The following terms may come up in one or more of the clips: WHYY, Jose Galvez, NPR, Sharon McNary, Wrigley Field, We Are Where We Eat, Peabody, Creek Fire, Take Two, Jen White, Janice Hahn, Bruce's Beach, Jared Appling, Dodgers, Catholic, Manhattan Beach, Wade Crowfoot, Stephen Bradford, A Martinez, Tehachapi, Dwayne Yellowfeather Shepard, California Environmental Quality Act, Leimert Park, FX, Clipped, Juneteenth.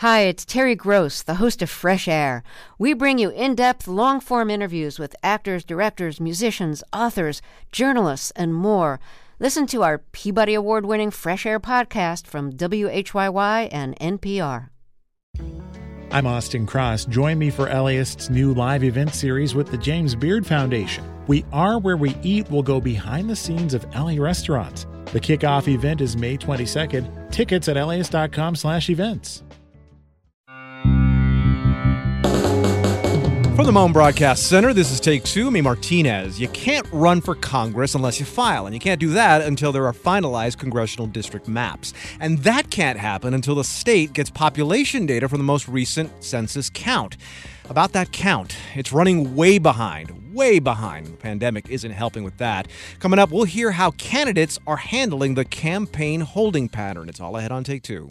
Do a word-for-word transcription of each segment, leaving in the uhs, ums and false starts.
Hi, it's Terry Gross, the host of Fresh Air. We bring you in-depth, long-form interviews with actors, directors, musicians, authors, journalists, and more. Listen to our Peabody Award-winning Fresh Air podcast from W H Y Y and N P R. I'm Austin Cross. Join me for LAist's new live event series with the James Beard Foundation. We Are Where We Eat will go behind the scenes of L A restaurants. The kickoff event is May twenty-second. Tickets at L A ist dot com slash events. From the Moan Broadcast Center, this is Take Two, A Martinez. You can't run for Congress unless you file, and you can't do that until there are finalized congressional district maps. And that can't happen until the state gets population data from the most recent census count. About that count, it's running way behind, way behind. The pandemic isn't helping with that. Coming up, we'll hear how candidates are handling the campaign holding pattern. It's all ahead on Take Two.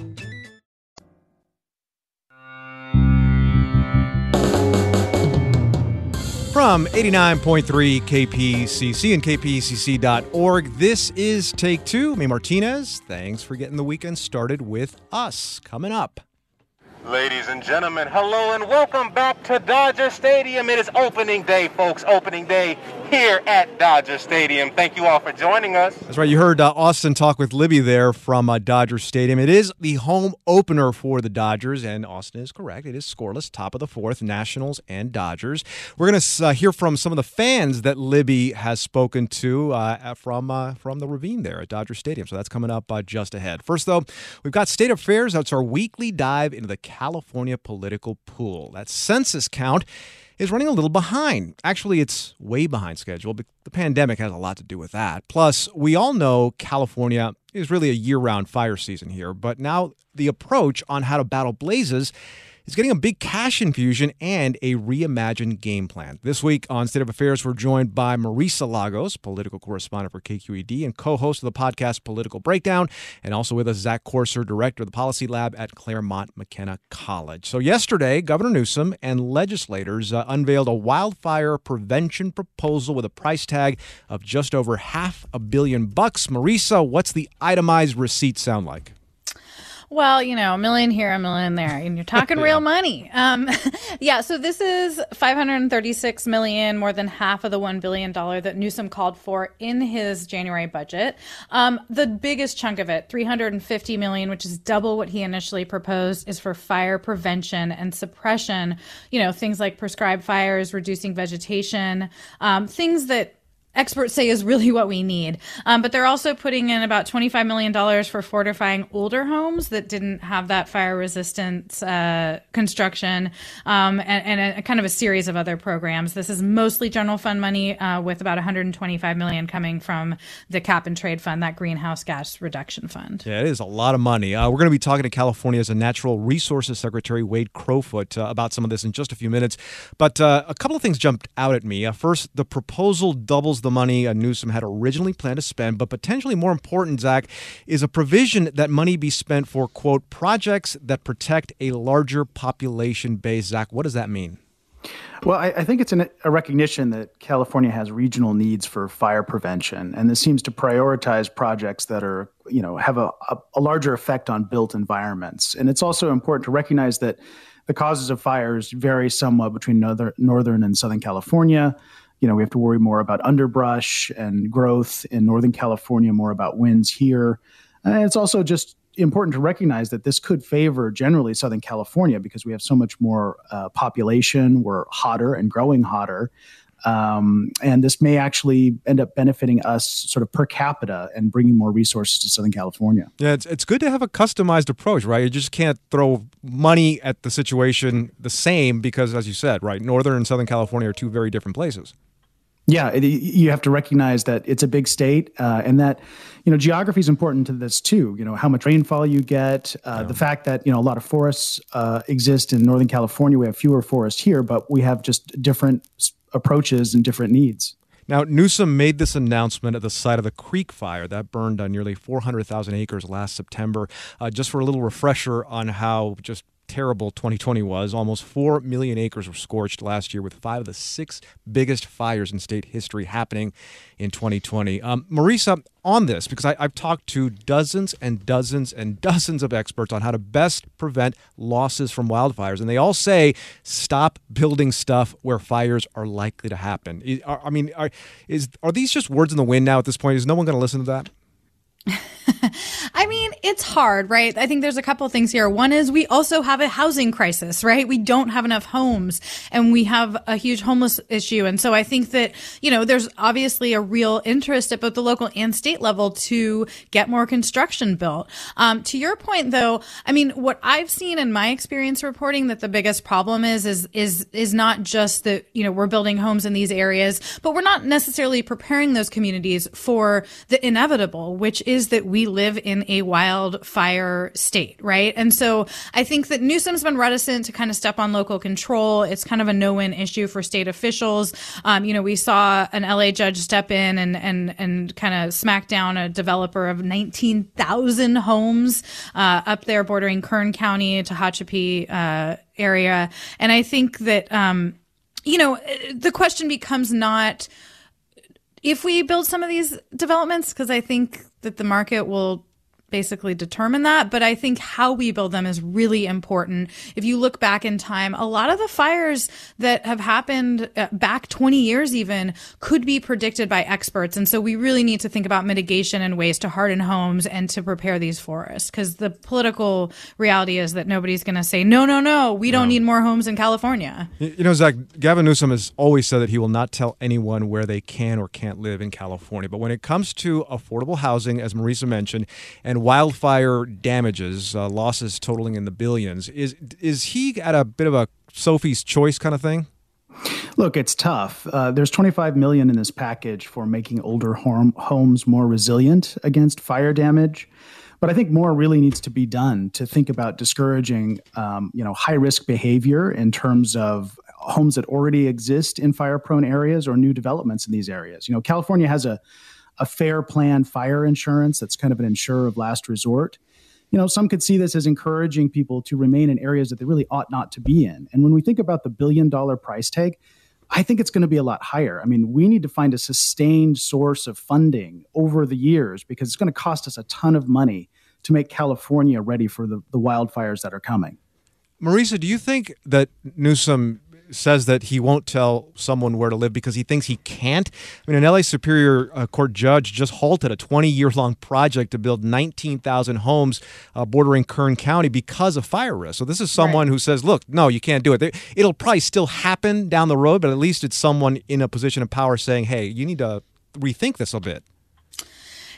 From eighty-nine point three K P C C and K P C C dot org, this is Take Two. Me Martinez, thanks for getting the weekend started with us. Coming up. Ladies and gentlemen, hello and welcome back to Dodger Stadium. It is opening day, folks, opening day here at Dodger Stadium. Thank you all for joining us. That's right. You heard uh, Austin talk with Libby there from uh, Dodger Stadium. It is the home opener for the Dodgers, and Austin is correct. It is scoreless, top of the fourth, Nationals and Dodgers. We're going to uh, hear from some of the fans that Libby has spoken to uh, from, uh, from the Ravine there at Dodger Stadium. So that's coming up uh, just ahead. First, though, we've got State Affairs. That's our weekly dive into the California political pool. That census count is running a little behind. Actually, it's way behind schedule, but the pandemic has a lot to do with that. Plus, we all know California is really a year-round fire season here, but now the approach on how to battle blazes is getting a big cash infusion and a reimagined game plan. This week on State of Affairs, we're joined by Marisa Lagos, political correspondent for K Q E D and co-host of the podcast Political Breakdown, and also with us Zach Corser, director of the Policy Lab at Claremont McKenna College. So yesterday, Governor Newsom and legislators uh, unveiled a wildfire prevention proposal with a price tag of just over half a billion bucks. Marisa, what's the itemized receipt sound like? Well, you know, a million here, a million there, and you're talking yeah. real money. Um, yeah, so this is five hundred thirty-six million dollars, more than half of the one billion dollars that Newsom called for in his January budget. Um, the biggest chunk of it, three hundred fifty million dollars, which is double what he initially proposed, is for fire prevention and suppression. You know, things like prescribed fires, reducing vegetation, um, things that experts say is really what we need. Um, but they're also putting in about twenty-five million dollars for fortifying older homes that didn't have that fire resistance uh, construction um, and, and a kind of a series of other programs. This is mostly general fund money uh, with about one hundred twenty-five million dollars coming from the cap and trade fund, that greenhouse gas reduction fund. Yeah, it is a lot of money. Uh, we're going to be talking to California's Natural Resources Secretary Wade Crowfoot uh, about some of this in just a few minutes. But uh, a couple of things jumped out at me. Uh, first, the proposal doubles the money Newsom had originally planned to spend, but potentially more important, Zach, is a provision that money be spent for, quote, projects that protect a larger population base. Zach, what does that mean? Well, I, I think it's an, a recognition that California has regional needs for fire prevention, and this seems to prioritize projects that are, you know, have a, a, a larger effect on built environments. And it's also important to recognize that the causes of fires vary somewhat between northern, northern and Southern California. You know, we have to worry more about underbrush and growth in Northern California, more about winds here. And it's also just important to recognize that this could favor generally Southern California because we have so much more uh, population. We're hotter and growing hotter. Um, and this may actually end up benefiting us sort of per capita and bringing more resources to Southern California. Yeah, it's it's good to have a customized approach, right? You just can't throw money at the situation the same because, as you said, right, Northern and Southern California are two very different places. Yeah, it, you have to recognize that it's a big state, uh, and that, you know, geography is important to this too. You know, how much rainfall you get, uh, yeah. the fact that, you know, a lot of forests uh, exist in Northern California. We have fewer forests here, but we have just different approaches and different needs. Now, Newsom made this announcement at the site of the Creek Fire that burned on nearly four hundred thousand acres last September. Uh, just for a little refresher on how just terrible twenty twenty was. Almost four million acres were scorched last year, with five of the six biggest fires in state history happening in twenty twenty. Um, Marisa, on this, because I, I've talked to dozens and dozens and dozens of experts on how to best prevent losses from wildfires, and they all say stop building stuff where fires are likely to happen. I, I mean, are, is, are these just words in the wind now at this point? Is no one going to listen to that? I mean, it's hard, right? I think there's a couple things here. One is we also have a housing crisis, right? We don't have enough homes and we have a huge homeless issue. And so I think that, you know, there's obviously a real interest at both the local and state level to get more construction built. Um, to your point, though, I mean, what I've seen in my experience reporting that the biggest problem is, is, is, is not just that, you know, we're building homes in these areas, but we're not necessarily preparing those communities for the inevitable, which is that we live in a wildfire state, right? And so I think that Newsom's been reticent to kind of step on local control. It's kind of a no-win issue for state officials. Um, you know, we saw an L A judge step in and and and kind of smack down a developer of nineteen thousand homes uh, up there bordering Kern County, Tehachapi uh, area. And I think that, um, you know, the question becomes not if we build some of these developments, because I think that the market will basically determine that. But I think how we build them is really important. If you look back in time, a lot of the fires that have happened back twenty years even could be predicted by experts. And so we really need to think about mitigation and ways to harden homes and to prepare these forests, because the political reality is that nobody's going to say, no, no, no, we don't no. need more homes in California. You know, Zach, Gavin Newsom has always said that he will not tell anyone where they can or can't live in California. But when it comes to affordable housing, as Marisa mentioned, and wildfire damages, uh, losses totaling in the billions. Is is he at a bit of a Sophie's Choice kind of thing? Look, it's tough. Uh, there's twenty-five million dollars in this package for making older home, homes more resilient against fire damage. But I think more really needs to be done to think about discouraging um, you know, high-risk behavior in terms of homes that already exist in fire-prone areas or new developments in these areas. You know, California has a a fair plan fire insurance that's kind of an insurer of last resort. You know, some could see this as encouraging people to remain in areas that they really ought not to be in. And when we think about the billion dollar price tag, I think it's going to be a lot higher. I mean, we need to find a sustained source of funding over the years, because it's going to cost us a ton of money to make California ready for the, the wildfires that are coming. Marisa, do you think that Newsom says that he won't tell someone where to live because he thinks he can't? I mean, an L A Superior uh, Court judge just halted a twenty-year-long project to build nineteen thousand homes uh, bordering Kern County because of fire risk. So this is someone right. who says, look, no, you can't do it. It'll probably still happen down the road, but at least it's someone in a position of power saying, hey, you need to rethink this a bit.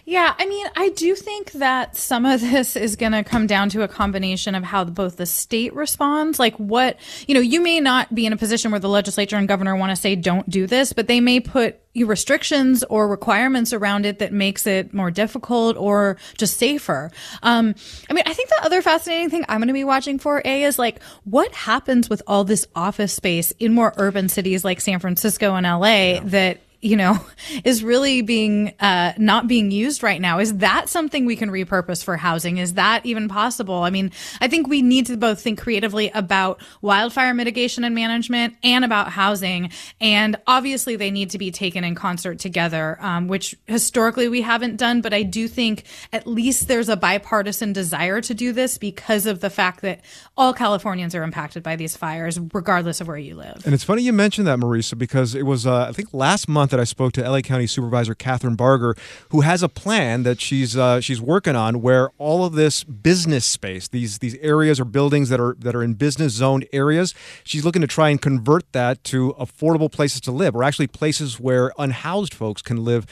Yeah, I mean, I do think that some of this is going to come down to a combination of how both the state responds, like what, you know, you may not be in a position where the legislature and governor want to say, don't do this, but they may put restrictions or requirements around it that makes it more difficult or just safer. Um, I mean, I think the other fascinating thing I'm going to be watching for A is like what happens with all this office space in more urban cities like San Francisco and L A yeah. that, you know, is really being uh, not being used right now. Is that something we can repurpose for housing? Is that even possible? I mean, I think we need to both think creatively about wildfire mitigation and management and about housing. And obviously, they need to be taken in concert together, um, which historically we haven't done. But I do think at least there's a bipartisan desire to do this because of the fact that all Californians are impacted by these fires, regardless of where you live. And it's funny you mentioned that, Marisa, because it was, uh, I think, last month that I spoke to L A County Supervisor Catherine Barger, who has a plan that she's uh, she's working on where all of this business space, these these areas or buildings that are that are in business zoned areas, she's looking to try and convert that to affordable places to live, or actually places where unhoused folks can live.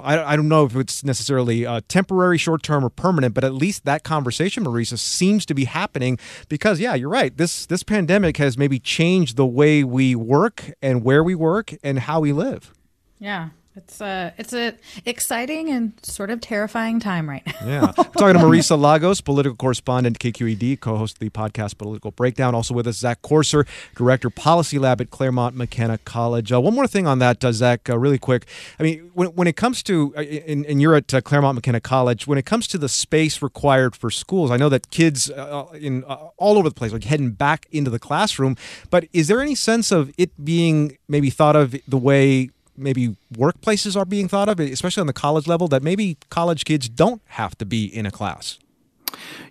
I don't know if it's necessarily uh, temporary, short-term, or permanent, but at least that conversation, Marisa, seems to be happening because, yeah, you're right. This this pandemic has maybe changed the way we work and where we work and how we live. Yeah. It's a, it's a exciting and sort of terrifying time right now. Yeah. I'm talking to Marisa Lagos, political correspondent, K Q E D, co-host of the podcast Political Breakdown. Also with us, Zach Corser, director, policy lab at Claremont McKenna College. Uh, one more thing on that, uh, Zach, uh, really quick. I mean, when when it comes to, uh, and, and you're at uh, Claremont McKenna College, when it comes to the space required for schools, I know that kids uh, in uh, all over the place are heading back into the classroom, but is there any sense of it being maybe thought of the way maybe workplaces are being thought of, especially on the college level, that maybe college kids don't have to be in a class?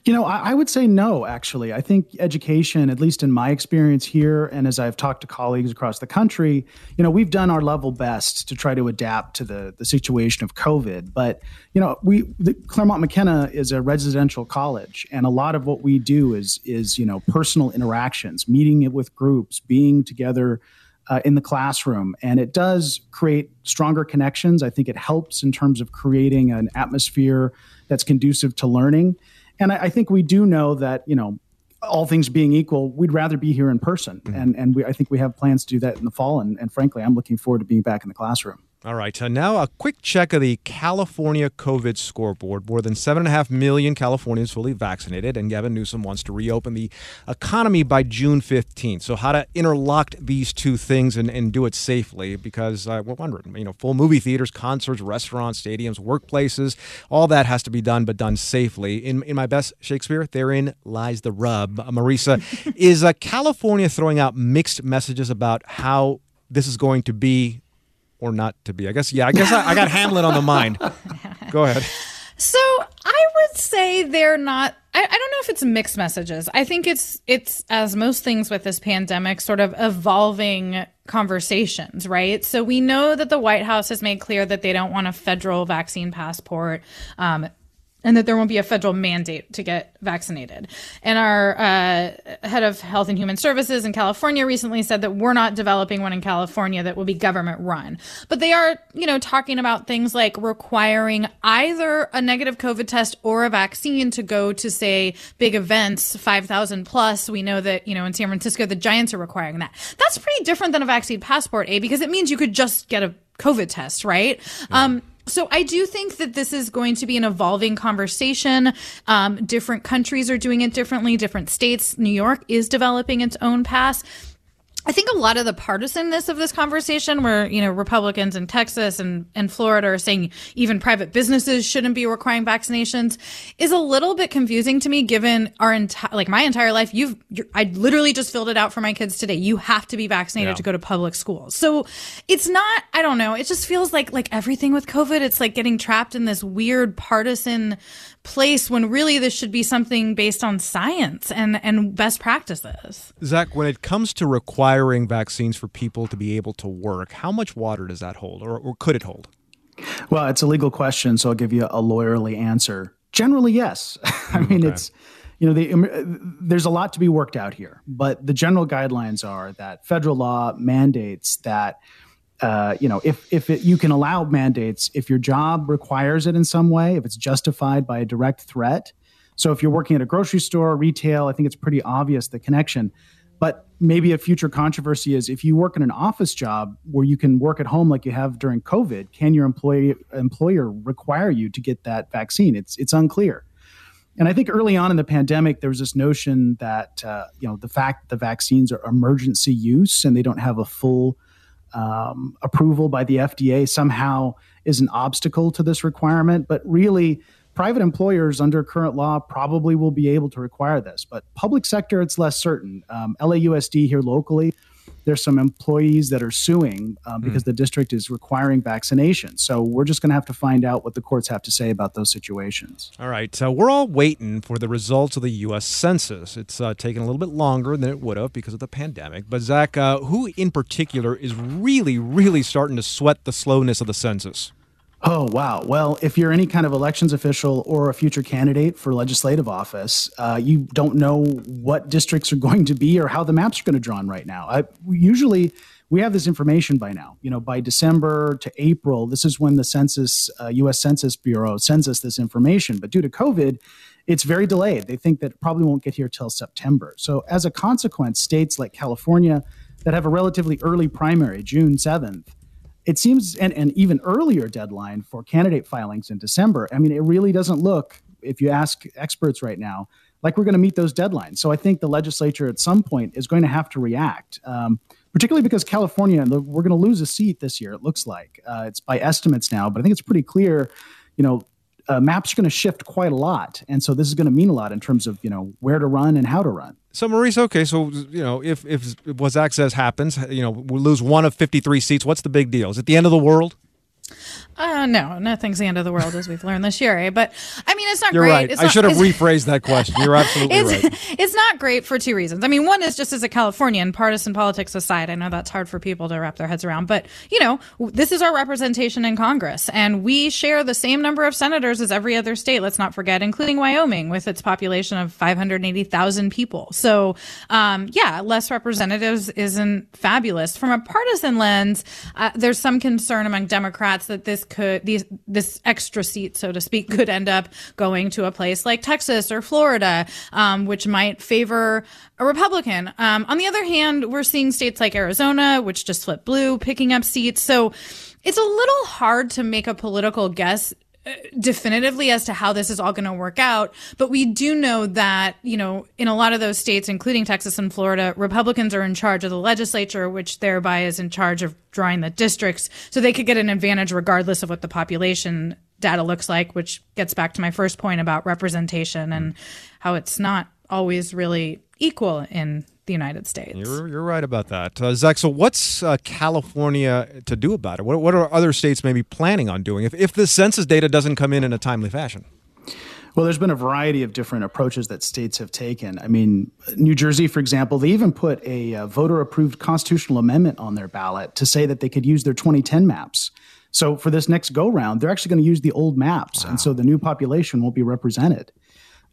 You know, I, I would say no, actually. I think education, at least in my experience here, and as I've talked to colleagues across the country, you know, we've done our level best to try to adapt to the, the situation of COVID. But, you know, we the, Claremont McKenna is a residential college, and a lot of what we do is, is you know, personal interactions, meeting it with groups, being together Uh, in the classroom. And it does create stronger connections. I think it helps in terms of creating an atmosphere that's conducive to learning. And I, I think we do know that, you know, all things being equal, we'd rather be here in person. Mm-hmm. And and we, I think we have plans to do that in the fall. And, and frankly, I'm looking forward to being back in the classroom. All right. Uh, now a quick check of the California COVID scoreboard. More than seven and a half million Californians fully vaccinated, and Gavin Newsom wants to reopen the economy by June fifteenth. So how to interlock these two things and, and do it safely, because uh, we're wondering, you know, full movie theaters, concerts, restaurants, stadiums, workplaces, all that has to be done, but done safely. In in my best Shakespeare, therein lies the rub. Uh, Marisa, is uh, California throwing out mixed messages about how this is going to be or not to be? I guess, yeah, I guess I, I got Hamlet on the mind. Go ahead. So I would say they're not, I, I don't know if it's mixed messages. I think it's, it's as most things with this pandemic, sort of evolving conversations, right? So we know that the White House has made clear that they don't want a federal vaccine passport, um, and that there won't be a federal mandate to get vaccinated. And our uh, head of Health and Human Services in California recently said that we're not developing one in California that will be government run. But they are, you know, talking about things like requiring either a negative COVID test or a vaccine to go to, say, big events, five thousand plus. We know that, you know, in San Francisco, the Giants are requiring that. That's pretty different than a vaccine passport, A, because it means you could just get a COVID test, right? Yeah. Um, So I do think that this is going to be an evolving conversation. Um, different countries are doing it differently. Different states. New York is developing its own pass. I think a lot of the partisanness of this conversation where, you know, Republicans in Texas and, and Florida are saying even private businesses shouldn't be requiring vaccinations is a little bit confusing to me, given our entire, like my entire life, you've, you're, I literally just filled it out for my kids today. You have to be vaccinated yeah. to go to public schools. So it's not, I don't know. It just feels like, like everything with COVID, it's like getting trapped in this weird partisan place when really this should be something based on science and, and best practices. Zach, when it comes to requiring vaccines for people to be able to work, how much water does that hold, or, or could it hold? Well, it's a legal question, so I'll give you a lawyerly answer. Generally, yes. I mean, okay. it's, you know, the, there's a lot to be worked out here, but the general guidelines are that federal law mandates that, uh, you know, if, if it, you can allow mandates if your job requires it in some way, if it's justified by a direct threat. So if you're working at a grocery store, retail, I think it's pretty obvious the connection. But maybe a future controversy is if you work in an office job where you can work at home like you have during COVID, can your employee, employer require you to get that vaccine? It's it's unclear. And I think early on in the pandemic, there was this notion that, uh, you know, the fact that the vaccines are emergency use and they don't have a full um, approval by the F D A somehow is an obstacle to this requirement. But really, private employers under current law probably will be able to require this, but public sector, it's less certain. Um, L A U S D here locally there's some employees that are suing um, because mm. the district is requiring vaccination. So we're just going to have to find out what the courts have to say about those situations. All right. So we're all waiting for the results of the U S Census. It's uh, taken a little bit longer than it would have because of the pandemic. But, Zach, uh, who in particular is really, really starting to sweat the slowness of the census? Oh, wow. Well, if you're any kind of elections official or a future candidate for legislative office, uh, you don't know what districts are going to be or how the maps are going to drawn right now. I, usually we have this information by now, you know, by December to April. This is when the census, uh, U S Census Bureau sends us this information. But due to COVID, it's very delayed. They think that it probably won't get here till September. So as a consequence, states like California that have a relatively early primary, June seventh, it seems an, an even earlier deadline for candidate filings in December. I mean, it really doesn't look, if you ask experts right now, like we're going to meet those deadlines. So I think the legislature at some point is going to have to react, um, particularly because California, we're going to lose a seat this year, it looks like. Uh, it's by estimates now, but I think it's pretty clear, you know, uh, maps are going to shift quite a lot. And so this is going to mean a lot in terms of, you know, where to run and how to run. So, Marisa, okay, so, you know, if, if what Zach says happens, you know, we lose one of fifty-three seats, what's the big deal? Is it the end of the world? Uh, no, nothing's the end of the world, as we've learned this year. But, I mean, it's not You're great. Right. It's I not, should have rephrased that question. You're absolutely it's, right. It's not great for two reasons. I mean, one is just as a Californian, partisan politics aside, I know that's hard for people to wrap their heads around. But, you know, this is our representation in Congress, and we share the same number of senators as every other state, let's not forget, including Wyoming, with its population of five hundred eighty thousand people. So, um, yeah, less representatives isn't fabulous. From a partisan lens, uh, there's some concern among Democrats that this could these this extra seat, so to speak, could end up going to a place like Texas or Florida, um, which might favor a Republican. Um, on the other hand, we're seeing states like Arizona, which just flipped blue, picking up seats. So it's a little hard to make a political guess definitively as to how this is all going to work out. But we do know that, you know, in a lot of those states, including Texas and Florida, Republicans are in charge of the legislature, which thereby is in charge of drawing the districts. So they could get an advantage regardless of what the population data looks like, which gets back to my first point about representation and how it's not always really equal in the United States. You're, you're right about that. Uh, Zach, so what's uh, California to do about it? What, what are other states maybe planning on doing if, if the census data doesn't come in in a timely fashion? Well, there's been a variety of different approaches that states have taken. I mean, New Jersey, for example, they even put a uh, voter-approved constitutional amendment on their ballot to say that they could use their twenty ten maps. So for this next go-round, they're actually going to use the old maps. Wow. And so the new population won't be represented.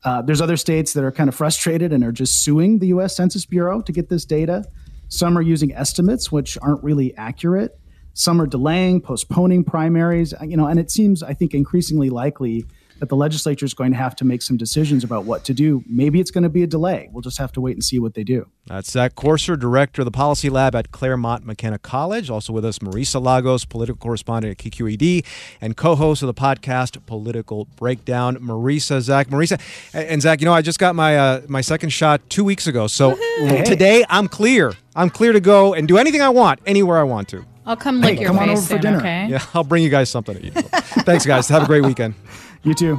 Uh, there's other states that are kind of frustrated and are just suing the U S Census Bureau to get this data. Some are using estimates, which aren't really accurate. Some are delaying, postponing primaries, you know, and it seems, I think, increasingly likely that the legislature is going to have to make some decisions about what to do. Maybe it's going to be a delay. We'll just have to wait and see what they do. That's Zach Corser, director of the Policy Lab at Claremont McKenna College. Also with us, Marisa Lagos, political correspondent at K Q E D and co-host of the podcast Political Breakdown. Marisa, Zach, Marisa, and Zach, you know, I just got my uh, my second shot two weeks ago. So hey. Today I'm clear. I'm clear to go and do anything I want, anywhere I want to. I'll come lick hey, your come face on over soon, for dinner. Okay? Yeah, I'll bring you guys something to eat. Thanks, guys. Have a great weekend. You too.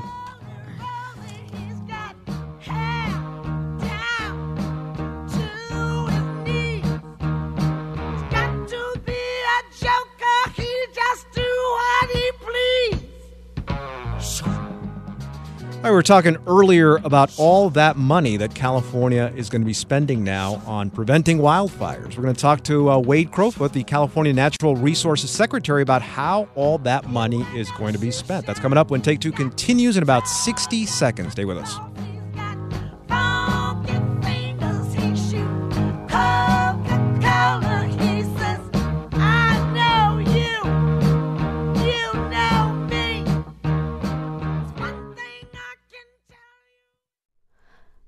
All right, we were talking earlier about all that money that California is going to be spending now on preventing wildfires. We're going to talk to uh, Wade Crowfoot, the California Natural Resources Secretary, about how all that money is going to be spent. That's coming up when Take Two continues in about sixty seconds. Stay with us.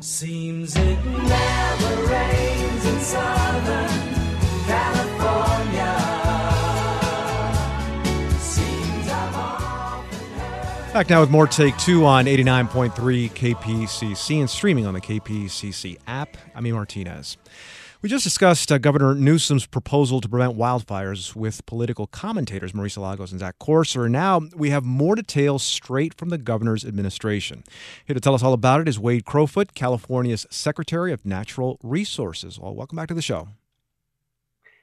Seems it never rains in Southern California. Seems I've often heard. Back now with more Take Two on eighty-nine point three K P C C and streaming on the K P C C app. I'm A Martinez. We just discussed uh, Governor Newsom's proposal to prevent wildfires with political commentators Marisa Lagos and Zach Corser. Now we have more details straight from the governor's administration. Here to tell us all about it is Wade Crowfoot, California's Secretary of Natural Resources. Well, welcome back to the show.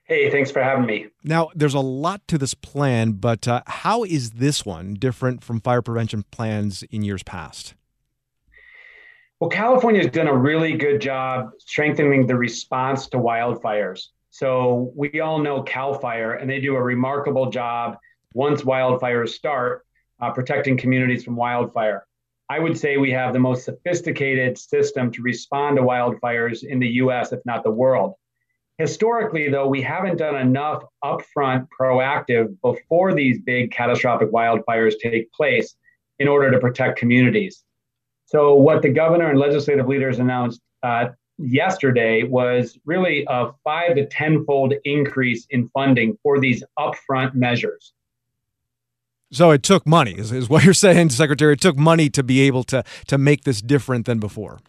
Hey, thanks for having me. Now, there's a lot to this plan, but uh, how is this one different from fire prevention plans in years past? Well, California has done a really good job strengthening the response to wildfires. So we all know CAL FIRE, and they do a remarkable job once wildfires start, uh, protecting communities from wildfire. I would say we have the most sophisticated system to respond to wildfires in the U S, if not the world. Historically, though, we haven't done enough upfront proactive before these big catastrophic wildfires take place in order to protect communities. So what the governor and legislative leaders announced uh, yesterday was really a five to tenfold increase in funding for these upfront measures. So it took money, is, is what you're saying, Secretary. It took money to be able to, to make this different than before.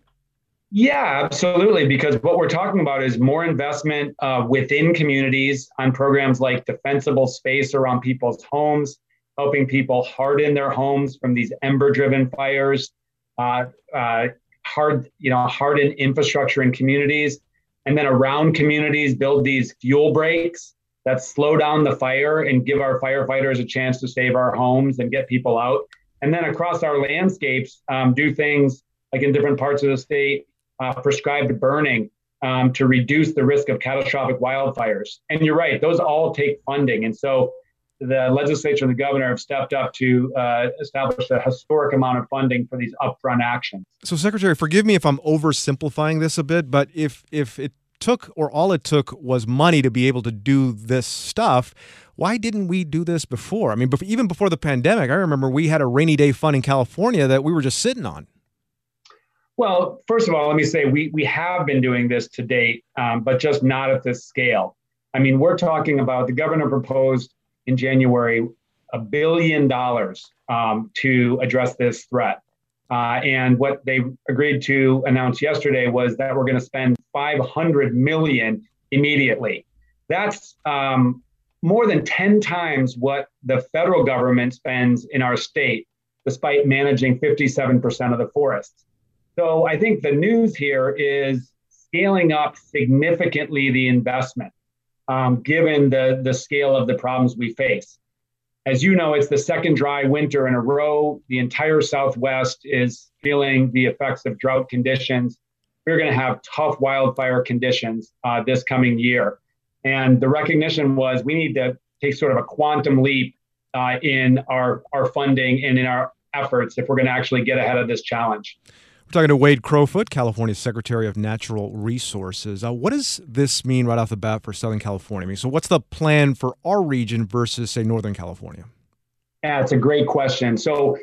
Yeah, absolutely. Because what we're talking about is more investment uh, within communities on programs like defensible space around people's homes, helping people harden their homes from these ember-driven fires. Uh, uh, hard, you know, hardened infrastructure in communities, and then around communities build these fuel breaks that slow down the fire and give our firefighters a chance to save our homes and get people out. And then across our landscapes, um, do things like in different parts of the state, uh, prescribed burning um, to reduce the risk of catastrophic wildfires. And you're right, those all take funding. And so the legislature and the governor have stepped up to uh, establish a historic amount of funding for these upfront actions. So, Secretary, forgive me if I'm oversimplifying this a bit, but if if it took or all it took was money to be able to do this stuff, why didn't we do this before? I mean, before, even before the pandemic, I remember we had a rainy day fund in California that we were just sitting on. Well, first of all, let me say we, we have been doing this to date, um, but just not at this scale. I mean, we're talking about the governor proposed in January, a billion dollars um, to address this threat. Uh, and what they agreed to announce yesterday was that we're going to spend five hundred million dollars immediately. That's um, more than ten times what the federal government spends in our state, despite managing fifty-seven percent of the forests. So I think the news here is scaling up significantly the investment. Um, given the, the scale of the problems we face. As you know, it's the second dry winter in a row. The entire Southwest is feeling the effects of drought conditions. We're going to have tough wildfire conditions uh, this coming year. And the recognition was we need to take sort of a quantum leap uh, in our, our funding and in our efforts if we're going to actually get ahead of this challenge. We're talking to Wade Crowfoot, California's Secretary of Natural Resources. Uh, what does this mean right off the bat for Southern California? I mean, so what's the plan for our region versus, say, Northern California? Yeah, it's a great question. So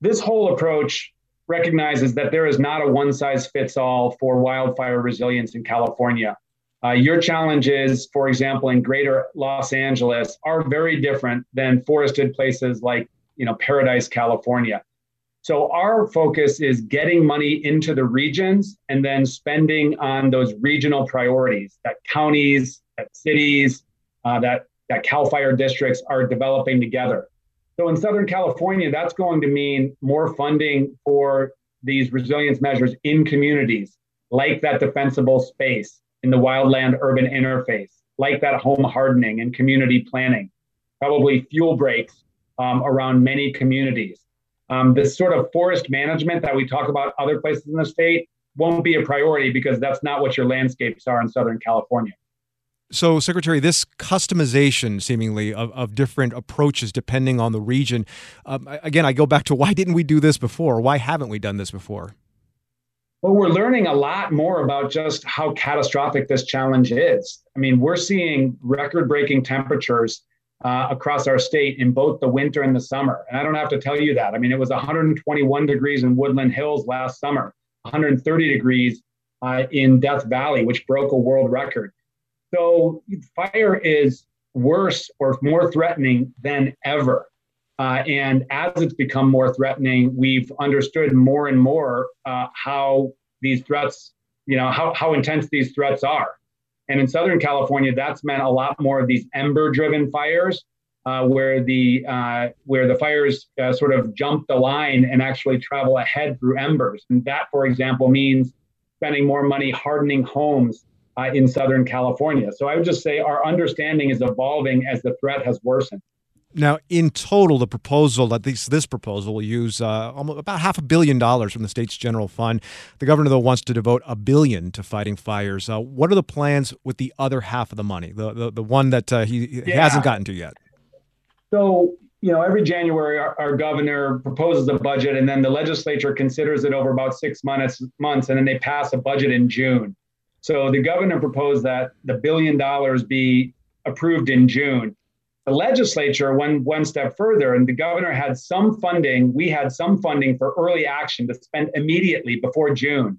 this whole approach recognizes that there is not a one-size-fits-all for wildfire resilience in California. Uh, your challenges, for example, in greater Los Angeles are very different than forested places like, you know, Paradise, California. So our focus is getting money into the regions and then spending on those regional priorities that counties, that cities, uh, that, that CAL FIRE districts are developing together. So in Southern California, that's going to mean more funding for these resilience measures in communities, like that defensible space in the wildland-urban interface, like that home hardening and community planning, probably fuel breaks um, around many communities. Um, this sort of forest management that we talk about other places in the state won't be a priority because that's not what your landscapes are in Southern California. So, Secretary, this customization, seemingly, of, of different approaches depending on the region, um, again, I go back to why didn't we do this before? Why haven't we done this before? Well, we're learning a lot more about just how catastrophic this challenge is. I mean, we're seeing record-breaking temperatures uh, across our state in both the winter and the summer. And I don't have to tell you that. I mean, it was one hundred twenty-one degrees in Woodland Hills last summer, one hundred thirty degrees uh, in Death Valley, which broke a world record. So fire is worse or more threatening than ever. Uh, and as it's become more threatening, we've understood more and more uh, how these threats, you know, how, how intense these threats are. And in Southern California, that's meant a lot more of these ember-driven fires uh, where the uh, where the fires uh, sort of jump the line and actually travel ahead through embers. And that, for example, means spending more money hardening homes Uh, in Southern California. So I would just say our understanding is evolving as the threat has worsened. Now, in total, the proposal, at least this proposal, will use uh, almost about half a billion dollars from the state's general fund. The governor, though, wants to devote a billion to fighting fires. Uh, what are the plans with the other half of the money, the the, the one that uh, he yeah. hasn't gotten to yet? So, you know, every January, our, our governor proposes a budget, and then the legislature considers it over about six months, months, and then they pass a budget in June. So the governor proposed that the billion dollars be approved in June. The legislature went one step further, and the governor had some funding. We had some funding for early action to spend immediately before June.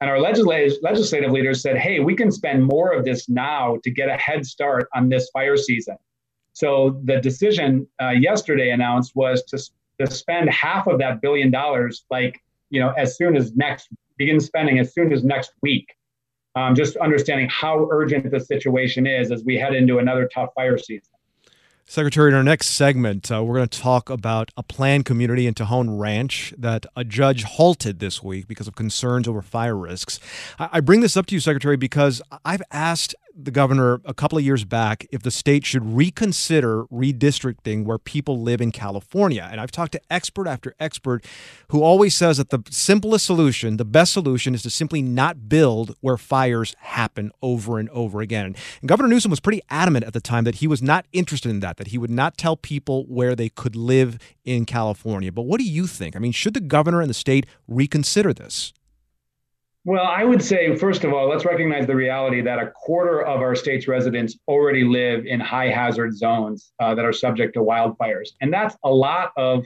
And our legislative legislative leaders said, hey, we can spend more of this now to get a head start on this fire season. So the decision uh, yesterday announced was to, to spend half of that billion dollars, like, you know, as soon as next, begin spending as soon as next week. Um, just understanding how urgent the situation is as we head into another tough fire season. Secretary, in our next segment, uh, we're going to talk about a planned community in Tejon Ranch that a judge halted this week because of concerns over fire risks. I, I bring this up to you, Secretary, because I've asked the governor a couple of years back if the state should reconsider redistricting where people live in California. And I've talked to expert after expert who always says that the simplest solution, the best solution, is to simply not build where fires happen over and over again. And Governor Newsom was pretty adamant at the time that he was not interested in that, that he would not tell people where they could live in California. But what do you think? I mean, should the governor and the state reconsider this? Well, I would say, first of all, let's recognize the reality that a quarter of our state's residents already live in high hazard zones uh, that are subject to wildfires. And that's a lot of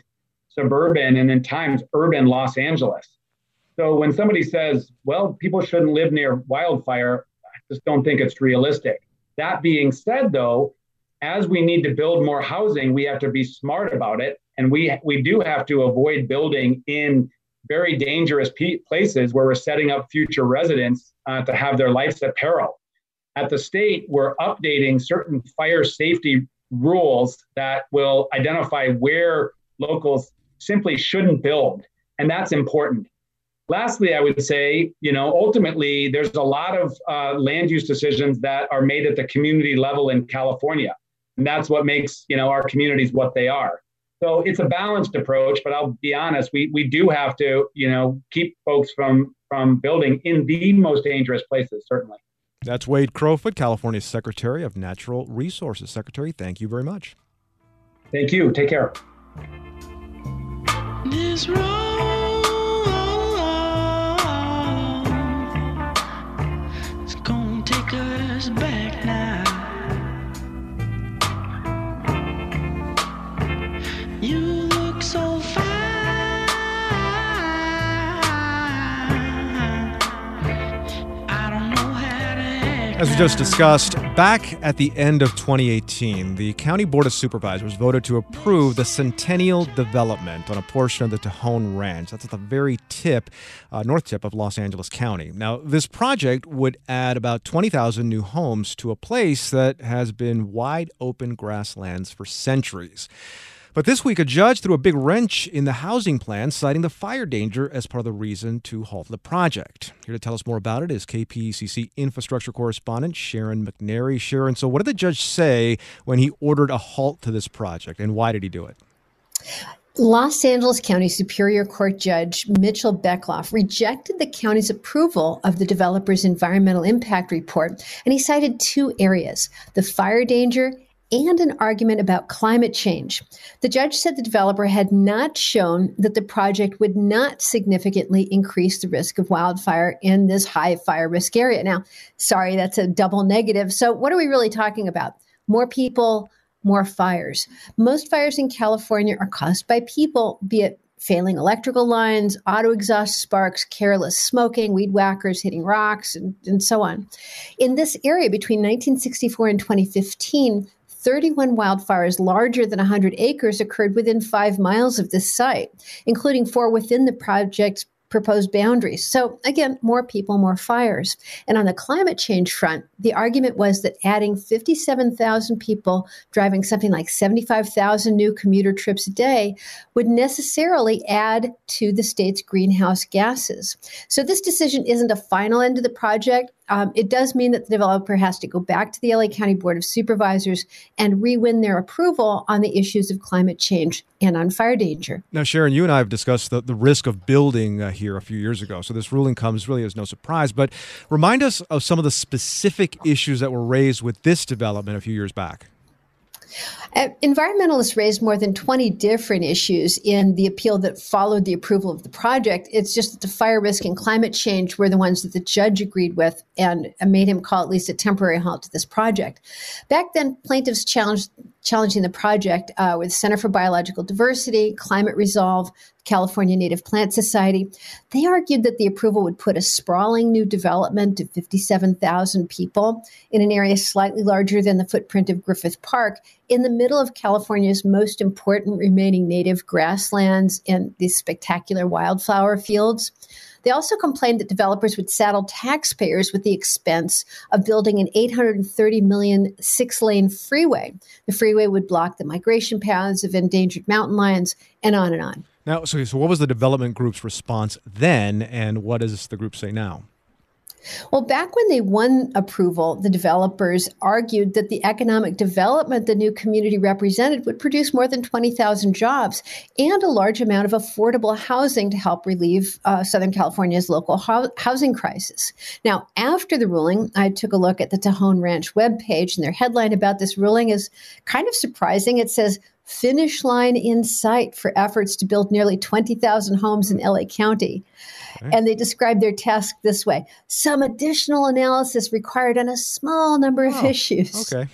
suburban and in times urban Los Angeles. So when somebody says, well, people shouldn't live near wildfire, I just don't think it's realistic. That being said, though, as we need to build more housing, we have to be smart about it. And we we do have to avoid building in very dangerous p- places where we're setting up future residents uh, to have their lives at peril. At the state, we're updating certain fire safety rules that will identify where locals simply shouldn't build, and that's important. Lastly, I would say, you know, ultimately, there's a lot of uh, land use decisions that are made at the community level in California, and that's what makes, you know, our communities what they are. So it's a balanced approach, but I'll be honest, we we do have to, you know, keep folks from, from building in the most dangerous places, certainly. That's Wade Crowfoot, California's Secretary of Natural Resources. Secretary, thank you very much. Thank you. Take care. This road is gonna take us back now. As we just discussed, back at the end of twenty eighteen, the County Board of Supervisors voted to approve the Centennial development on a portion of the Tejon Ranch. That's at the very tip, uh, north tip of Los Angeles County. Now, this project would add about twenty thousand new homes to a place that has been wide open grasslands for centuries. But this week, a judge threw a big wrench in the housing plan, citing the fire danger as part of the reason to halt the project. Here to tell us more about it is K P C C infrastructure correspondent Sharon McNary. Sharon, so what did the judge say when he ordered a halt to this project, and why did he do it? Los Angeles County Superior Court Judge Mitchell Beckloff rejected the county's approval of the developer's environmental impact report, and he cited two areas, the fire danger and an argument about climate change. The judge said the developer had not shown that the project would not significantly increase the risk of wildfire in this high fire risk area. Now, sorry, that's a double negative. So what are we really talking about? More people, more fires. Most fires in California are caused by people, be it failing electrical lines, auto exhaust sparks, careless smoking, weed whackers hitting rocks, and, and so on. In this area between nineteen sixty-four and twenty fifteen, thirty-one wildfires larger than one hundred acres occurred within five miles of this site, including four within the project's proposed boundaries. So again, more people, more fires. And on the climate change front, the argument was that adding fifty-seven thousand people driving something like seventy-five thousand new commuter trips a day would necessarily add to the state's greenhouse gases. So this decision isn't a final end to the project. Um, it does mean that the developer has to go back to the L A County Board of Supervisors and re-win their approval on the issues of climate change and on fire danger. Now, Sharon, you and I have discussed the, the risk of building uh, here a few years ago, so this ruling comes really as no surprise. But remind us of some of the specific issues that were raised with this development a few years back. Uh, environmentalists raised more than twenty different issues in the appeal that followed the approval of the project. It's just that the fire risk and climate change were the ones that the judge agreed with and made him call at least a temporary halt to this project. Back then, plaintiffs challenged challenging the project uh, with Center for Biological Diversity, Climate Resolve, California Native Plant Society. They argued that the approval would put a sprawling new development to fifty-seven thousand people in an area slightly larger than the footprint of Griffith Park in the middle of California's most important remaining native grasslands and these spectacular wildflower fields. They also complained that developers would saddle taxpayers with the expense of building an eight hundred thirty million dollars six-lane freeway. The freeway would block the migration paths of endangered mountain lions and on and on. Now, so, so what was the development group's response then, and what does the group say now? Well, back when they won approval, the developers argued that the economic development the new community represented would produce more than twenty thousand jobs and a large amount of affordable housing to help relieve uh, Southern California's local ho- housing crisis. Now, after the ruling, I took a look at the Tejon Ranch webpage, and their headline about this ruling is kind of surprising. It says, "Finish line in sight for efforts to build nearly twenty thousand homes in L A County." Okay. And they described their task this way: some additional analysis required on a small number of oh, issues. Okay.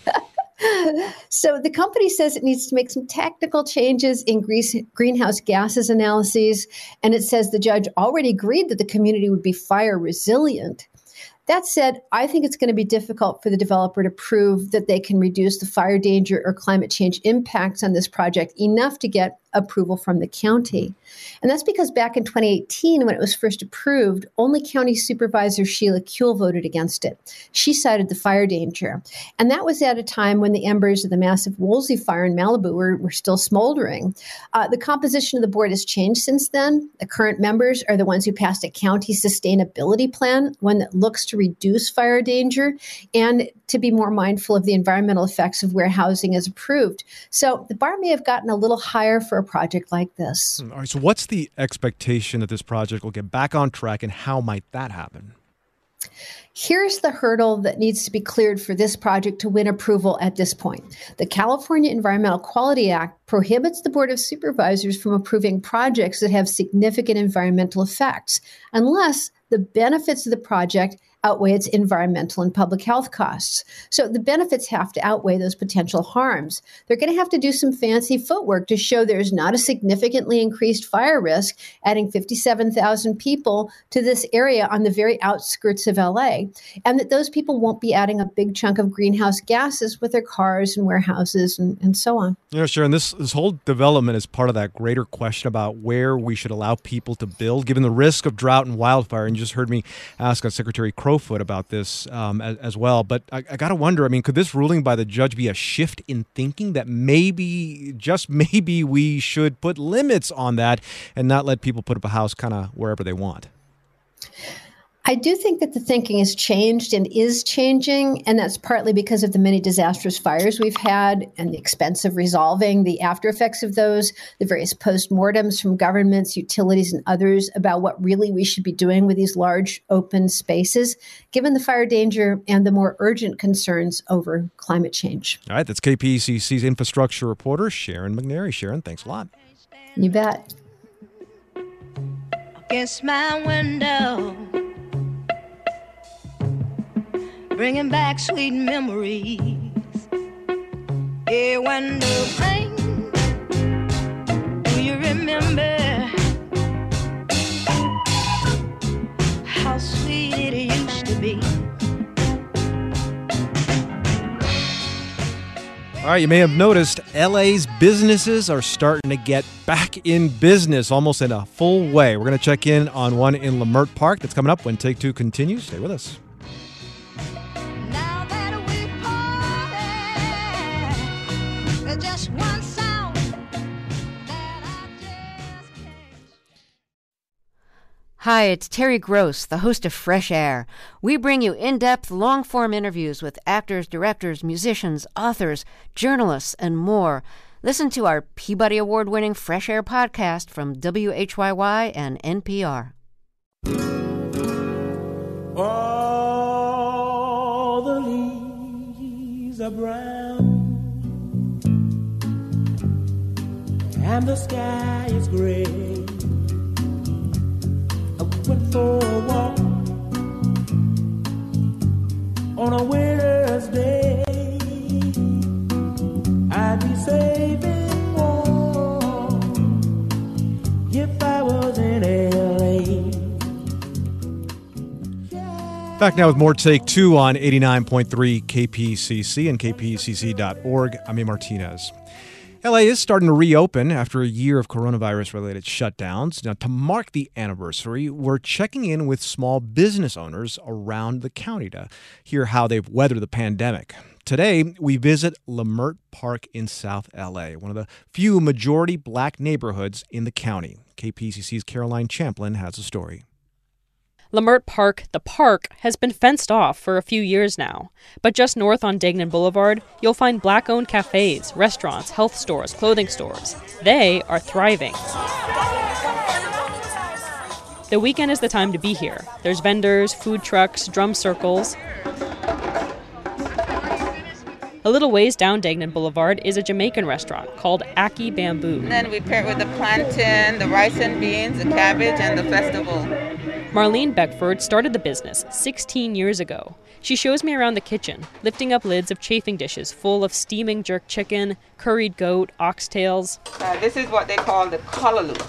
So the company says it needs to make some technical changes in grease, greenhouse gases analyses. And it says the judge already agreed that the community would be fire resilient. That said, I think it's going to be difficult for the developer to prove that they can reduce the fire danger or climate change impacts on this project enough to get approval from the county. And that's because back in twenty eighteen, when it was first approved, only County Supervisor Sheila Kuehl voted against it. She cited the fire danger. And that was at a time when the embers of the massive Woolsey fire in Malibu were, were still smoldering. Uh, the composition of the board has changed since then. The current members are the ones who passed a county sustainability plan, one that looks to reduce fire danger and to be more mindful of the environmental effects of where housing is approved. So the bar may have gotten a little higher for a project like this. All right. So what's the expectation that this project will get back on track, and how might that happen? Here's the hurdle that needs to be cleared for this project to win approval at this point. The California Environmental Quality Act prohibits the Board of Supervisors from approving projects that have significant environmental effects, unless the benefits of the project outweigh its environmental and public health costs. So the benefits have to outweigh those potential harms. They're going to have to do some fancy footwork to show there's not a significantly increased fire risk, adding fifty-seven thousand people to this area on the very outskirts of L A, and that those people won't be adding a big chunk of greenhouse gases with their cars and warehouses and, and so on. Yeah, sure. And this, this whole development is part of that greater question about where we should allow people to build, given the risk of drought and wildfire. And you just heard me ask on Secretary Crow Crowfoot about this um, as, as well. But I, I got to wonder, I mean, could this ruling by the judge be a shift in thinking that maybe, just maybe, we should put limits on that and not let people put up a house kind of wherever they want? I do think that the thinking has changed and is changing, and that's partly because of the many disastrous fires we've had and the expense of resolving the after effects of those, the various postmortems from governments, utilities, and others about what really we should be doing with these large open spaces, given the fire danger and the more urgent concerns over climate change. All right, that's K P C C's infrastructure reporter, Sharon McNary. Sharon, thanks a lot. You bet. Against my window, bringing back sweet memories. Yeah, when the rain, do you remember how sweet it used to be? All right, you may have noticed L A's businesses are starting to get back in business almost in a full way. We're going to check in on one in Leimert Park that's coming up when Take Two continues. Stay with us. Hi, it's Terry Gross, the host of Fresh Air. We bring you in-depth, long-form interviews with actors, directors, musicians, authors, journalists, and more. Listen to our Peabody Award-winning Fresh Air podcast from W H Y Y and N P R. All the leaves are brown, and the sky is gray. Went for a walk on a winter's day. I'd be saving more if I was in L A. Back now with more Take Two on eighty-nine point three K P C C and K P C C dot org. I'm A Martinez. L A is starting to reopen after a year of coronavirus-related shutdowns. Now, to mark the anniversary, we're checking in with small business owners around the county to hear how they've weathered the pandemic. Today, we visit Leimert Park in South L A, one of the few majority black neighborhoods in the county. K P C C's Caroline Champlin has a story. Leimert Park, the park, has been fenced off for a few years now. But just north on Degnan Boulevard, you'll find black-owned cafes, restaurants, health stores, clothing stores. They are thriving. The weekend is the time to be here. There's vendors, food trucks, drum circles. A little ways down Degnan Boulevard is a Jamaican restaurant called Ackee Bamboo. And then we pair it with the plantain, the rice and beans, the cabbage, and the festival. Marlene Beckford started the business sixteen years ago. She shows me around the kitchen, lifting up lids of chafing dishes full of steaming jerk chicken, curried goat, oxtails. Uh, this is what they call the callaloo.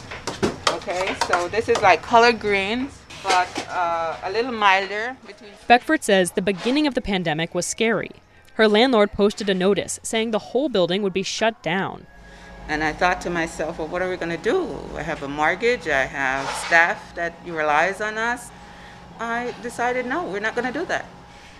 Okay, so this is like collard greens, but uh, a little milder. Between. Beckford says the beginning of the pandemic was scary. Her landlord posted a notice saying the whole building would be shut down. And I thought to myself, well, what are we going to do? I have a mortgage. I have staff that relies on us. I decided, no, we're not going to do that.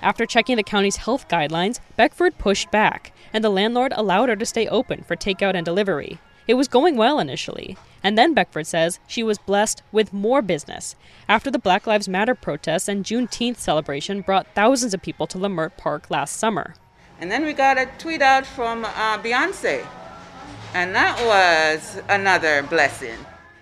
After checking the county's health guidelines, Beckford pushed back, and the landlord allowed her to stay open for takeout and delivery. It was going well initially. And then Beckford says she was blessed with more business after the Black Lives Matter protests and Juneteenth celebration brought thousands of people to Leimert Park last summer. And then we got a tweet out from uh, Beyonce. And that was another blessing.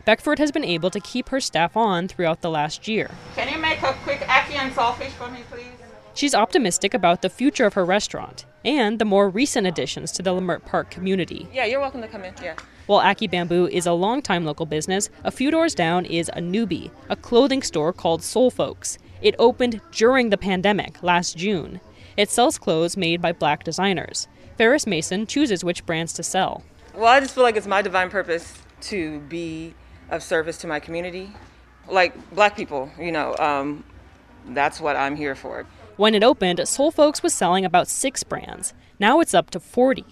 Beckford has been able to keep her staff on throughout the last year. Can you make a quick ackee and saltfish for me, please? She's optimistic about the future of her restaurant and the more recent additions to the Leimert Park community. Yeah, you're welcome to come in. Yeah. While Ackee Bamboo is a longtime local business, a few doors down is a newbie, a clothing store called Soul Folks. It opened during the pandemic last June. It sells clothes made by black designers. Ferris Mason chooses which brands to sell. Well, I just feel like it's my divine purpose to be of service to my community. Like black people, you know, um, that's what I'm here for. When it opened, Soul Folks was selling about six brands. Now it's up to forty.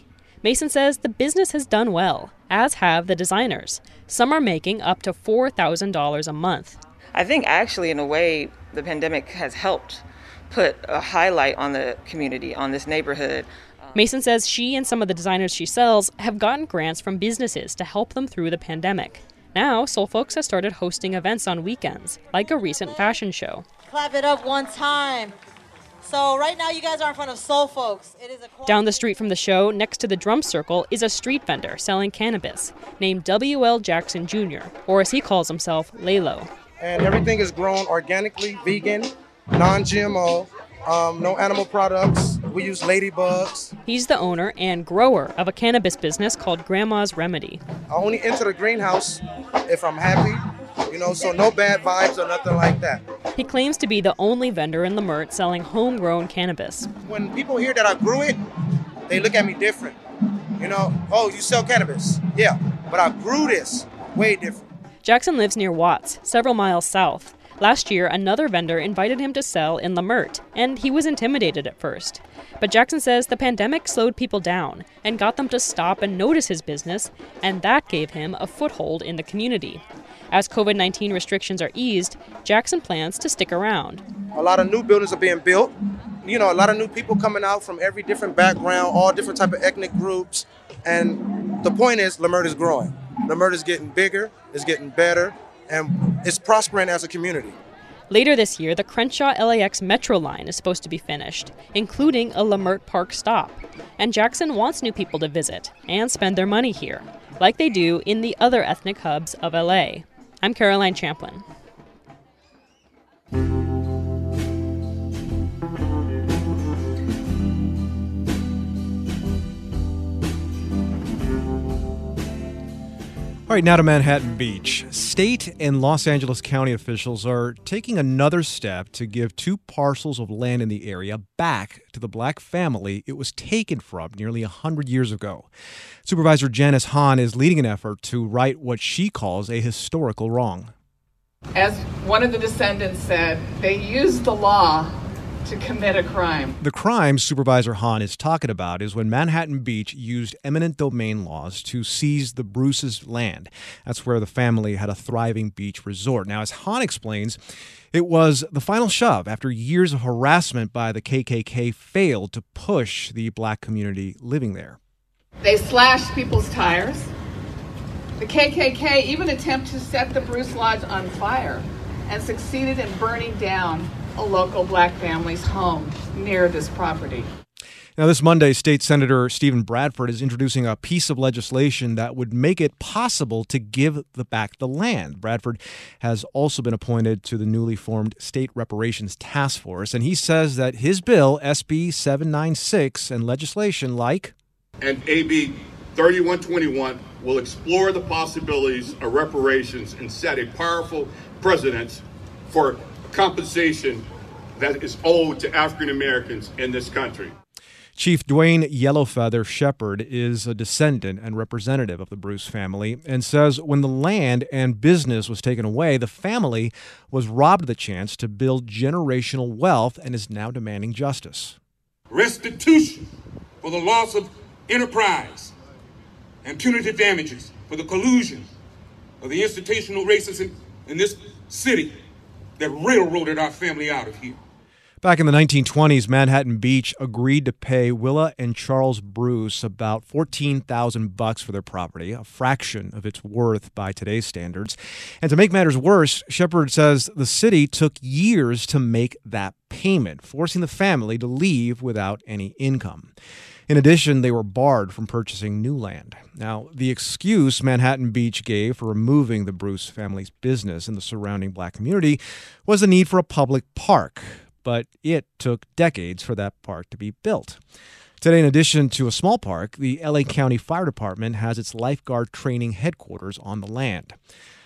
Mason says the business has done well, as have the designers. Some are making up to four thousand dollars a month. I think actually, in a way, the pandemic has helped put a highlight on the community, on this neighborhood. Mason says she and some of the designers she sells have gotten grants from businesses to help them through the pandemic. Now, Soul Folks has started hosting events on weekends, like a recent fashion show. Clap it up one time. So right now you guys are in front of Soul Folks. It is a Down the street from the show, next to the drum circle, is a street vendor selling cannabis named W L Jackson Junior, or as he calls himself, Lalo. And everything is grown organically, vegan, non-G M O, um, no animal products. We use ladybugs. He's the owner and grower of a cannabis business called Grandma's Remedy. I only enter the greenhouse if I'm happy. You know, so no bad vibes or nothing like that. He claims to be the only vendor in Leimert selling homegrown cannabis. When people hear that I grew it, they look at me different. You know, oh, you sell cannabis. Yeah, but I grew this way different. Jackson lives near Watts, several miles south. Last year, another vendor invited him to sell in Leimert, and he was intimidated at first. But Jackson says the pandemic slowed people down and got them to stop and notice his business, and that gave him a foothold in the community. As COVID nineteen restrictions are eased, Jackson plans to stick around. A lot of new buildings are being built. You know, a lot of new people coming out from every different background, all different type of ethnic groups. And the point is, Leimert is growing. Leimert is getting bigger, it's getting better, and it's prospering as a community. Later this year, the Crenshaw L A X Metro line is supposed to be finished, including a Leimert Park stop. And Jackson wants new people to visit and spend their money here, like they do in the other ethnic hubs of L A. I'm Caroline Champlin. All right, now to Manhattan Beach. State and Los Angeles County officials are taking another step to give two parcels of land in the area back to the black family it was taken from nearly one hundred years ago. Supervisor Janice Hahn is leading an effort to right what she calls a historical wrong. As one of the descendants said, they used the law to commit a crime. The crime Supervisor Hahn is talking about is when Manhattan Beach used eminent domain laws to seize the Bruce's land. That's where the family had a thriving beach resort. Now, as Hahn explains, it was the final shove after years of harassment by the K K K failed to push the black community living there. They slashed people's tires. The K K K even attempted to set the Bruce Lodge on fire and succeeded in burning down a local black family's home near this property. Now, this Monday, State Senator Stephen Bradford is introducing a piece of legislation that would make it possible to give the back the land. Bradford has also been appointed to the newly formed State Reparations Task Force, and he says that his bill, S B seven ninety-six, and legislation like and A B thirty-one twenty-one will explore the possibilities of reparations and set a powerful precedent for compensation that is owed to African Americans in this country. Chief Dwayne Yellowfeather Shepard is a descendant and representative of the Bruce family and says when the land and business was taken away, the family was robbed of the chance to build generational wealth and is now demanding justice. Restitution for the loss of enterprise and punitive damages for the collusion of the institutional racists in, in this city that railroaded our family out of here. Back in the nineteen twenties, Manhattan Beach agreed to pay Willa and Charles Bruce about fourteen thousand bucks for their property, a fraction of its worth by today's standards. And to make matters worse, Shepard says the city took years to make that payment, forcing the family to leave without any income. In addition, they were barred from purchasing new land. Now, the excuse Manhattan Beach gave for removing the Bruce family's business in the surrounding black community was the need for a public park, but it took decades for that park to be built. Today, in addition to a small park, the L A County Fire Department has its lifeguard training headquarters on the land.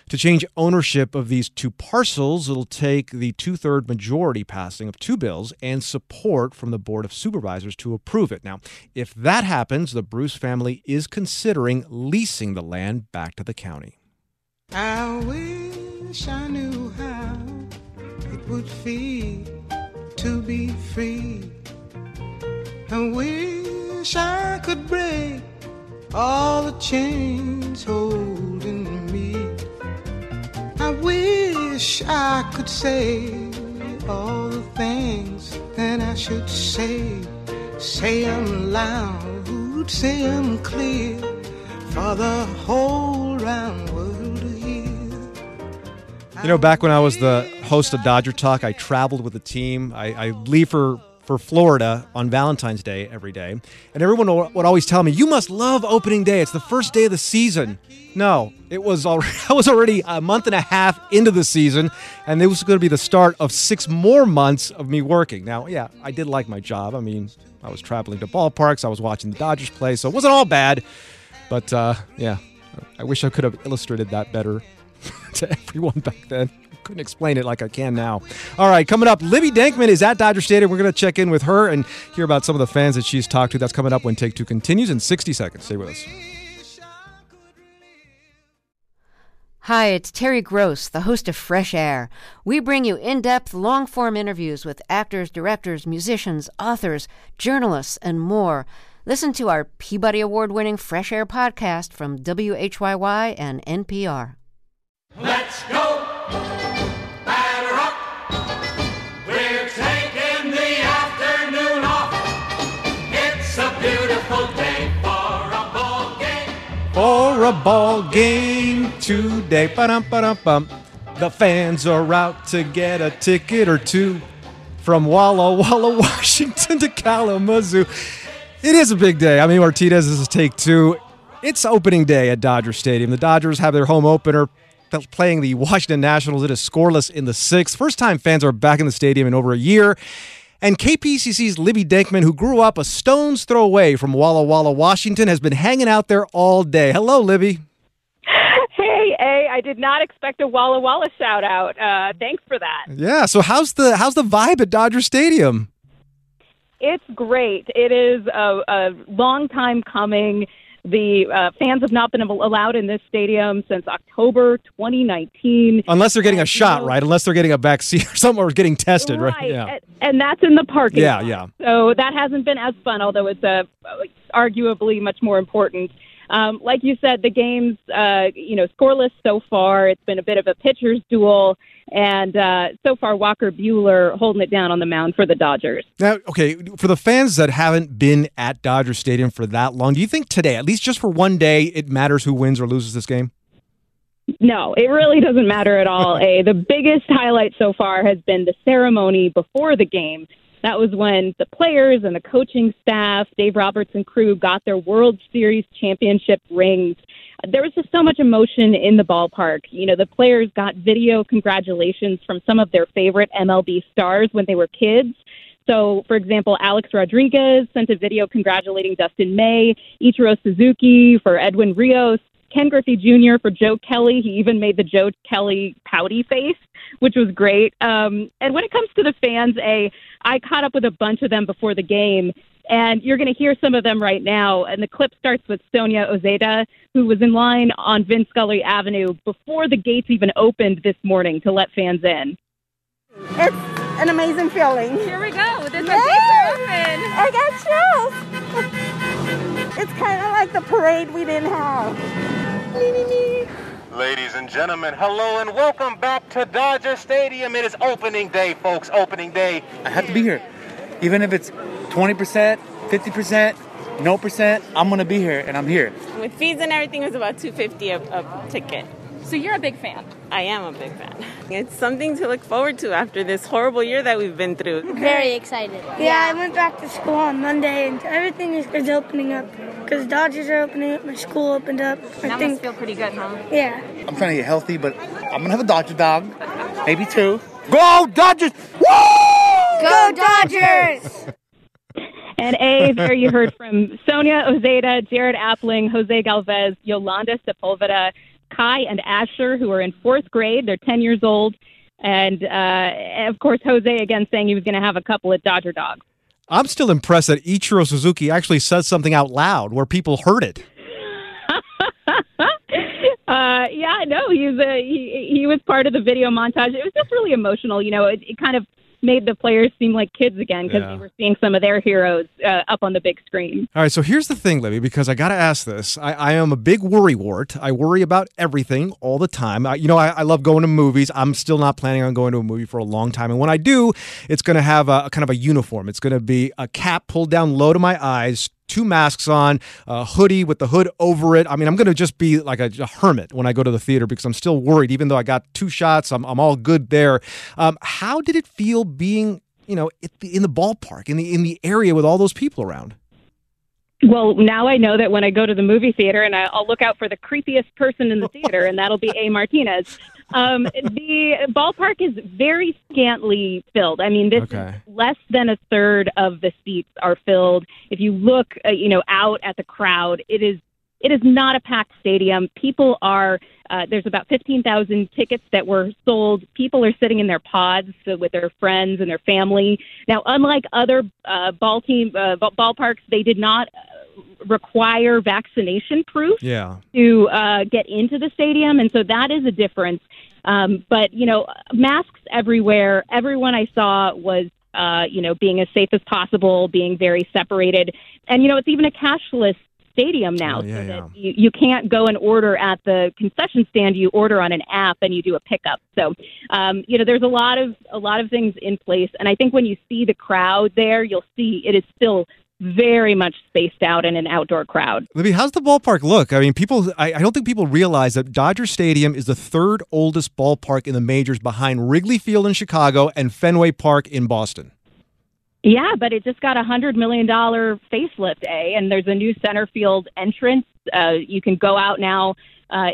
To change ownership of these two parcels, it'll take the two-third majority passing of two bills and support from the Board of Supervisors to approve it. Now, if that happens, the Bruce family is considering leasing the land back to the county. I wish I knew how it would feel to be free. I wish I could break all the chains holding me. I wish I could say all the things and I should say, say I'm loud, say I'm clear, for the whole round world to hear. You know, back when I was the host of Dodger Talk, I traveled with the team. I, I leave for, for Florida on Valentine's Day every day, and everyone would always tell me, you must love opening day. It's the first day of the season. No, it was already, I was already a month and a half into the season, and this was going to be the start of six more months of me working. Now, yeah, I did like my job. I mean, I was traveling to ballparks. I was watching the Dodgers play, so it wasn't all bad. But, uh, yeah, I wish I could have illustrated that better to everyone back then. Couldn't explain it like I can now. All right, coming up, Libby Denkman is at Dodger Stadium. We're going to check in with her and hear about some of the fans that she's talked to. That's coming up when Take Two continues in sixty seconds. Stay with us. Hi, it's Terry Gross, the host of Fresh Air. We bring you in-depth, long-form interviews with actors, directors, musicians, authors, journalists, and more. Listen to our Peabody Award-winning Fresh Air podcast from W H Y Y and N P R. Let's go! Batter up! We're taking the afternoon off. It's a beautiful day for a ball game. For a ball game today. Ba-dum, ba-dum, bum. The fans are out to get a ticket or two. From Walla Walla, Washington to Kalamazoo. It is a big day. I mean, Martinez, this is Take Two. It's opening day at Dodger Stadium. The Dodgers have their home opener playing the Washington Nationals. It is scoreless in the sixth. First-time fans are back in the stadium in over a year. And K P C C's Libby Denkman, who grew up a stone's throw away from Walla Walla, Washington, has been hanging out there all day. Hello, Libby. Hey, A, I did not expect a Walla Walla shout-out. Uh, thanks for that. Yeah, so how's the how's the vibe at Dodger Stadium? It's great. It is a, a long time coming. The uh, fans have not been allowed in this stadium since October twenty nineteen. Unless they're getting and, a shot, you know, right? Unless they're getting a vaccine or something or getting tested, right? right? Yeah. And, and that's in the parking yeah, lot. Yeah, yeah. So that hasn't been as fun, although it's uh, arguably much more important. Um, like you said, the game's, uh, you know, scoreless so far. It's been a bit of a pitcher's duel. And uh, so far, Walker Buehler holding it down on the mound for the Dodgers. Now, okay, for the fans that haven't been at Dodger Stadium for that long, do you think today, at least just for one day, it matters who wins or loses this game? No, it really doesn't matter at all, A. The biggest highlight so far has been the ceremony before the game. That was when the players and the coaching staff, Dave Roberts and crew, got their World Series championship rings. There was just so much emotion in the ballpark. You know, the players got video congratulations from some of their favorite M L B stars when they were kids. So, for example, Alex Rodriguez sent a video congratulating Dustin May, Ichiro Suzuki for Edwin Rios, Ken Griffey Junior for Joe Kelly. He even made the Joe Kelly pouty face, which was great. Um, and when it comes to the fans, A, I caught up with a bunch of them before the game, and you're going to hear some of them right now. And the clip starts with Sonia Ojeda, who was in line on Vin Scully Avenue before the gates even opened this morning to let fans in. It's an amazing feeling. Here we go. The gates are open. I got chills. It's kind of like the parade we didn't have. Ladies and gentlemen, hello and welcome back to Dodger Stadium. It is opening day, folks, opening day. I have to be here. Even if it's twenty percent, fifty percent, no percent, I'm going to be here, and I'm here. With fees and everything, it was about two hundred fifty dollars a, a ticket. So you're a big fan. I am a big fan. It's something to look forward to after this horrible year that we've been through. I'm very excited. Yeah, I went back to school on Monday, and everything is, is opening up. Because Dodgers are opening up, my school opened up. I that think, must feel pretty good, huh? Yeah. I'm trying to get healthy, but I'm going to have a Dodger dog, maybe two. Go Dodgers! Woo! Go Dodgers! And A, there you heard from Sonia Ojeda, Jared Appling, Jose Galvez, Yolanda Sepulveda, Kai and Asher, who are in fourth grade. They're ten years old. And, uh, of course, Jose, again, saying he was going to have a couple of Dodger dogs. I'm still impressed that Ichiro Suzuki actually said something out loud where people heard it. uh, yeah, no, he's a, he, he was part of the video montage. It was just really emotional. You know, it, it kind of made the players seem like kids again, because yeah. they were seeing some of their heroes uh, up on the big screen. All right, so here's the thing, Libby, because I got to ask this. I, I am a big worrywart. I worry about everything all the time. I, you know, I, I love going to movies. I'm still not planning on going to a movie for a long time. And when I do, it's going to have a, a kind of a uniform. It's going to be a cap pulled down low to my eyes, two masks on, a hoodie with the hood over it. I mean, I'm going to just be like a, a hermit when I go to the theater, because I'm still worried, even though I got two shots. I'm, I'm all good there. Um, how did it feel being, you know, in the ballpark, in the in the area with all those people around? Well, now I know that when I go to the movie theater, and I'll look out for the creepiest person in the theater, and that'll be A Martinez. Um, the ballpark is very scantily filled. I mean, this okay. is less than a third of the seats are filled. If you look, uh, you know, out at the crowd, it is it is not a packed stadium. People are uh, there's about fifteen thousand tickets that were sold. People are sitting in their pods so with their friends and their family. Now, unlike other uh, ball team uh, ballparks, they did not require vaccination proof yeah. to uh, get into the stadium, and so that is a difference. Um, but, you know, masks everywhere. Everyone I saw was, uh, you know, being as safe as possible, being very separated. And, you know, it's even a cashless stadium now. Oh, yeah, so that yeah. you, you can't go and order at the concession stand. You order on an app and you do a pickup. So, um, you know, there's a lot of a lot of things in place. And I think when you see the crowd there, you'll see it is still very much spaced out in an outdoor crowd. Libby, how's the ballpark look? I mean, people, I, I don't think people realize that Dodger Stadium is the third oldest ballpark in the majors, behind Wrigley Field in Chicago and Fenway Park in Boston. Yeah, but it just got a one hundred million dollars facelift, eh? And there's a new center field entrance. Uh, you can go out now uh,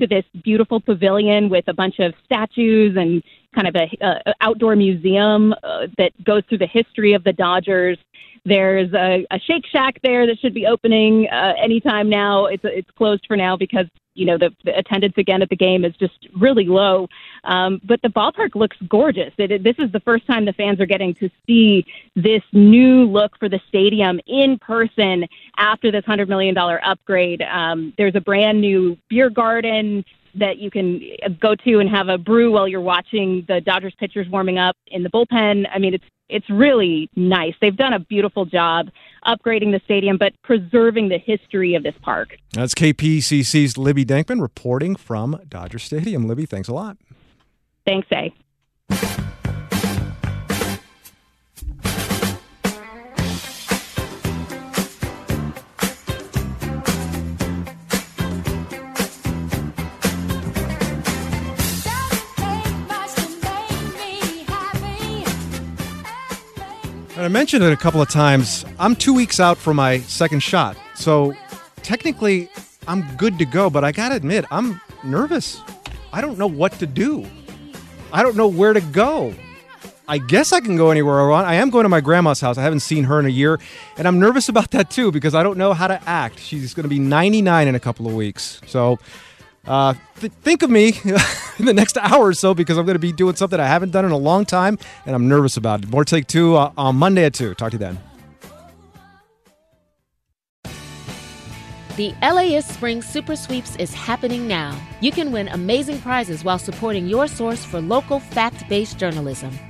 to this beautiful pavilion with a bunch of statues and kind of a uh, outdoor museum uh, that goes through the history of the Dodgers. There's a, a Shake Shack there that should be opening uh, anytime now. It's it's closed for now because, you know, the, the attendance again at the game is just really low. Um, but the ballpark looks gorgeous. It, it, this is the first time the fans are getting to see this new look for the stadium in person after this one hundred million dollars upgrade. Um, there's a brand new beer garden that you can go to and have a brew while you're watching the Dodgers pitchers warming up in the bullpen. I mean, it's it's really nice. They've done a beautiful job upgrading the stadium, but preserving the history of this park. That's K P C C's Libby Denkman reporting from Dodger Stadium. Libby, thanks a lot. Thanks, A. And I mentioned it a couple of times, I'm two weeks out for my second shot. So technically, I'm good to go, but I got to admit, I'm nervous. I don't know what to do. I don't know where to go. I guess I can go anywhere I want. I am going to my grandma's house. I haven't seen her in a year. And I'm nervous about that, too, because I don't know how to act. She's going to be ninety-nine in a couple of weeks. So uh, th- think of me in the next hour or so, because I'm going to be doing something I haven't done in a long time, and I'm nervous about it. More Take Two uh, on Monday at two. Talk to you then. The LAist Spring Super Sweeps is happening now. You can win amazing prizes while supporting your source for local fact-based journalism.